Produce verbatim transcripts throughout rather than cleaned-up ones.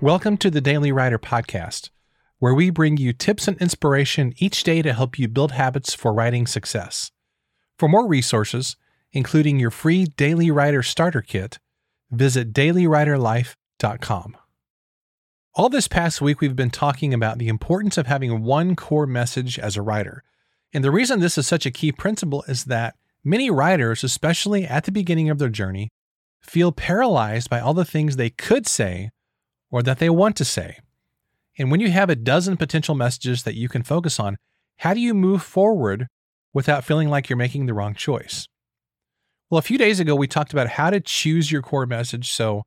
Welcome to the Daily Writer Podcast, where we bring you tips and inspiration each day to help you build habits for writing success. For more resources, including your free Daily Writer Starter Kit, visit daily writer life dot com. All this past week, we've been talking about the importance of having one core message as a writer. And the reason this is such a key principle is that many writers, especially at the beginning of their journey, feel paralyzed by all the things they could say or that they want to say. And when you have a dozen potential messages that you can focus on, how do you move forward without feeling like you're making the wrong choice? Well, a few days ago, we talked about how to choose your core message. So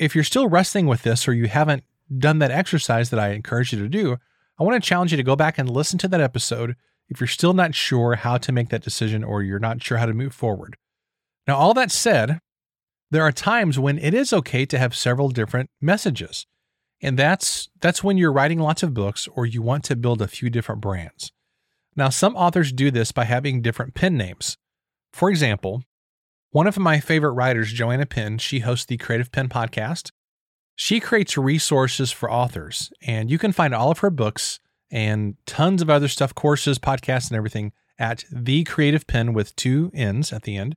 if you're still wrestling with this or you haven't done that exercise that I encourage you to do, I want to challenge you to go back and listen to that episode if you're still not sure how to make that decision or you're not sure how to move forward. Now, all that said, there are times when it is okay to have several different messages. And that's that's when you're writing lots of books or you want to build a few different brands. Now, some authors do this by having different pen names. For example, one of my favorite writers, Joanna Penn, she hosts the Creative Pen podcast. She creates resources for authors, and you can find all of her books and tons of other stuff, courses, podcasts, and everything at TheCreativePen with two N's at the end,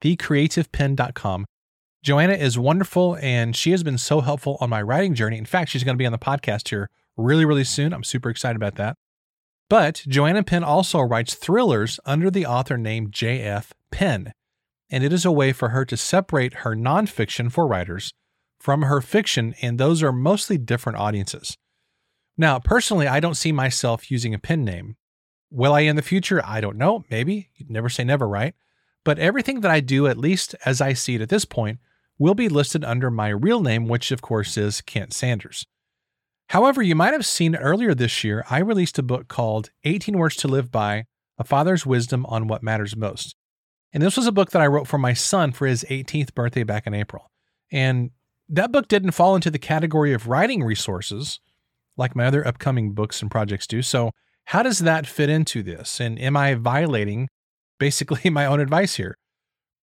the creative pen dot com. Joanna is wonderful, and she has been so helpful on my writing journey. In fact, she's going to be on the podcast here really, really soon. I'm super excited about that. But Joanna Penn also writes thrillers under the author name J F Penn, and it is a way for her to separate her nonfiction for writers from her fiction, and those are mostly different audiences. Now, personally, I don't see myself using a pen name. Will I in the future? I don't know. Maybe. You'd never say never, right? But everything that I do, at least as I see it at this point, will be listed under my real name, which of course is Kent Sanders. However, you might have seen earlier this year, I released a book called eighteen Words to Live By, A Father's Wisdom on What Matters Most. And this was a book that I wrote for my son for his eighteenth birthday back in April. And that book didn't fall into the category of writing resources like my other upcoming books and projects do. So how does that fit into this? And am I violating basically my own advice here?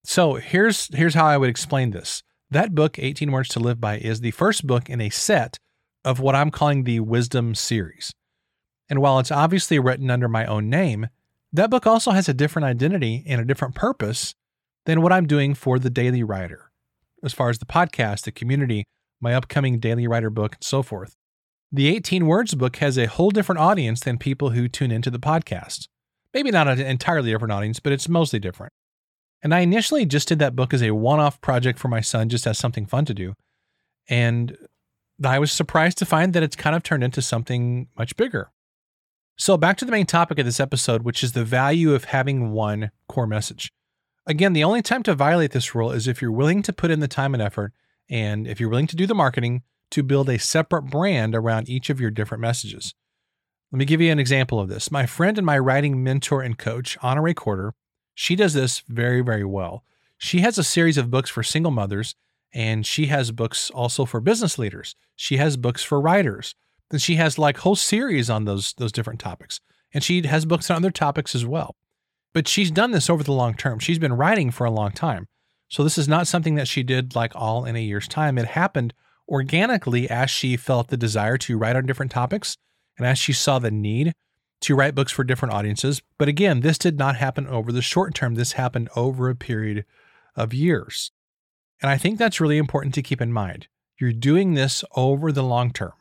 So here's here's how I would explain this. That book, eighteen Words to Live By, is the first book in a set of what I'm calling the Wisdom series. And while it's obviously written under my own name, that book also has a different identity and a different purpose than what I'm doing for the Daily Writer, as far as the podcast, the community, my upcoming Daily Writer book, and so forth. The eighteen Words book has a whole different audience than people who tune into the podcast. Maybe not an entirely different audience, but it's mostly different. And I initially just did that book as a one-off project for my son, just as something fun to do. And I was surprised to find that it's kind of turned into something much bigger. So back to the main topic of this episode, which is the value of having one core message. Again, the only time to violate this rule is if you're willing to put in the time and effort, and if you're willing to do the marketing to build a separate brand around each of your different messages. Let me give you an example of this. My friend and my writing mentor and coach, Honorée Corder, she does this very, very well. She has a series of books for single mothers, and she has books also for business leaders. She has books for writers. Then she has like whole series on those, those different topics. And she has books on other topics as well. But she's done this over the long term. She's been writing for a long time. So this is not something that she did like all in a year's time. It happened organically as she felt the desire to write on different topics and as she saw the need to write books for different audiences. But again, this did not happen over the short term. This happened over a period of years. And I think that's really important to keep in mind. You're doing this over the long term.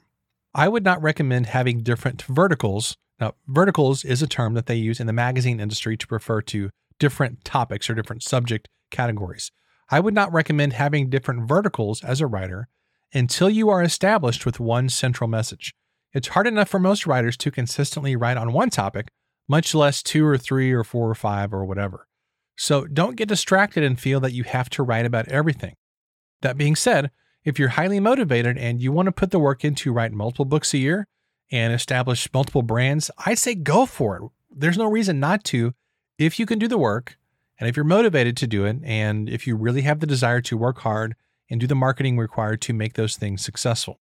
I would not recommend having different verticals. Now, verticals is a term that they use in the magazine industry to refer to different topics or different subject categories. I would not recommend having different verticals as a writer until you are established with one central message. It's hard enough for most writers to consistently write on one topic, much less two or three or four or five or whatever. So don't get distracted and feel that you have to write about everything. That being said, if you're highly motivated and you want to put the work in to write multiple books a year and establish multiple brands, I say go for it. There's no reason not to if you can do the work and if you're motivated to do it and if you really have the desire to work hard and do the marketing required to make those things successful.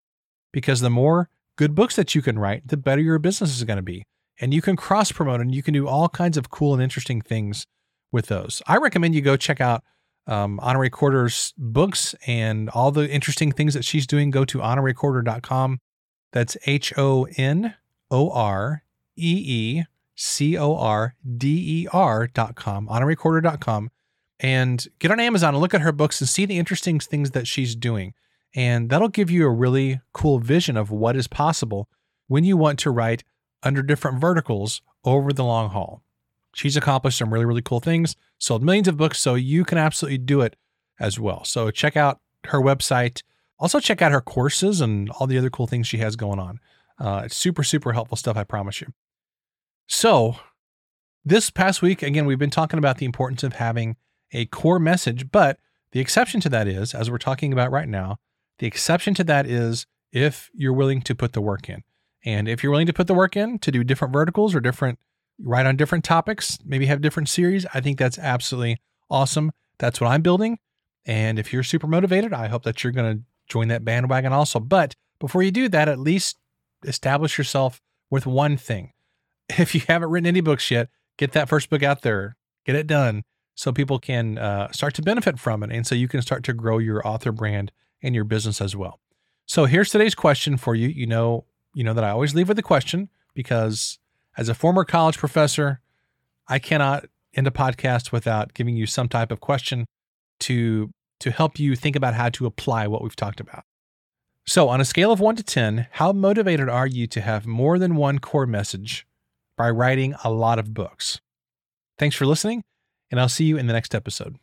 Because the more good books that you can write, the better your business is going to be. And you can cross promote and you can do all kinds of cool and interesting things with those. I recommend you go check out um, Honorée Corder's books and all the interesting things that she's doing, go to honoree corder dot com. That's H O N O R E E C O R D E R dot com, honoree corder dot com. And get on Amazon and look at her books and see the interesting things that she's doing. And that'll give you a really cool vision of what is possible when you want to write under different verticals over the long haul. She's accomplished some really, really cool things, sold millions of books, so you can absolutely do it as well. So check out her website. Also check out her courses and all the other cool things she has going on. Uh, it's super, super helpful stuff, I promise you. So this past week, again, we've been talking about the importance of having a core message, but the exception to that is, as we're talking about right now, the exception to that is if you're willing to put the work in. And if you're willing to put the work in to do different verticals or different, write on different topics, maybe have different series, I think that's absolutely awesome. That's what I'm building. And if you're super motivated, I hope that you're going to join that bandwagon also. But before you do that, at least establish yourself with one thing. If you haven't written any books yet, get that first book out there, get it done so people can uh, start to benefit from it. And so you can start to grow your author brand and your business as well. So here's today's question for you. You know, you know that I always leave with a question, because as a former college professor, I cannot end a podcast without giving you some type of question to, to help you think about how to apply what we've talked about. So on a scale of one to ten, how motivated are you to have more than one core message by writing a lot of books? Thanks for listening, and I'll see you in the next episode.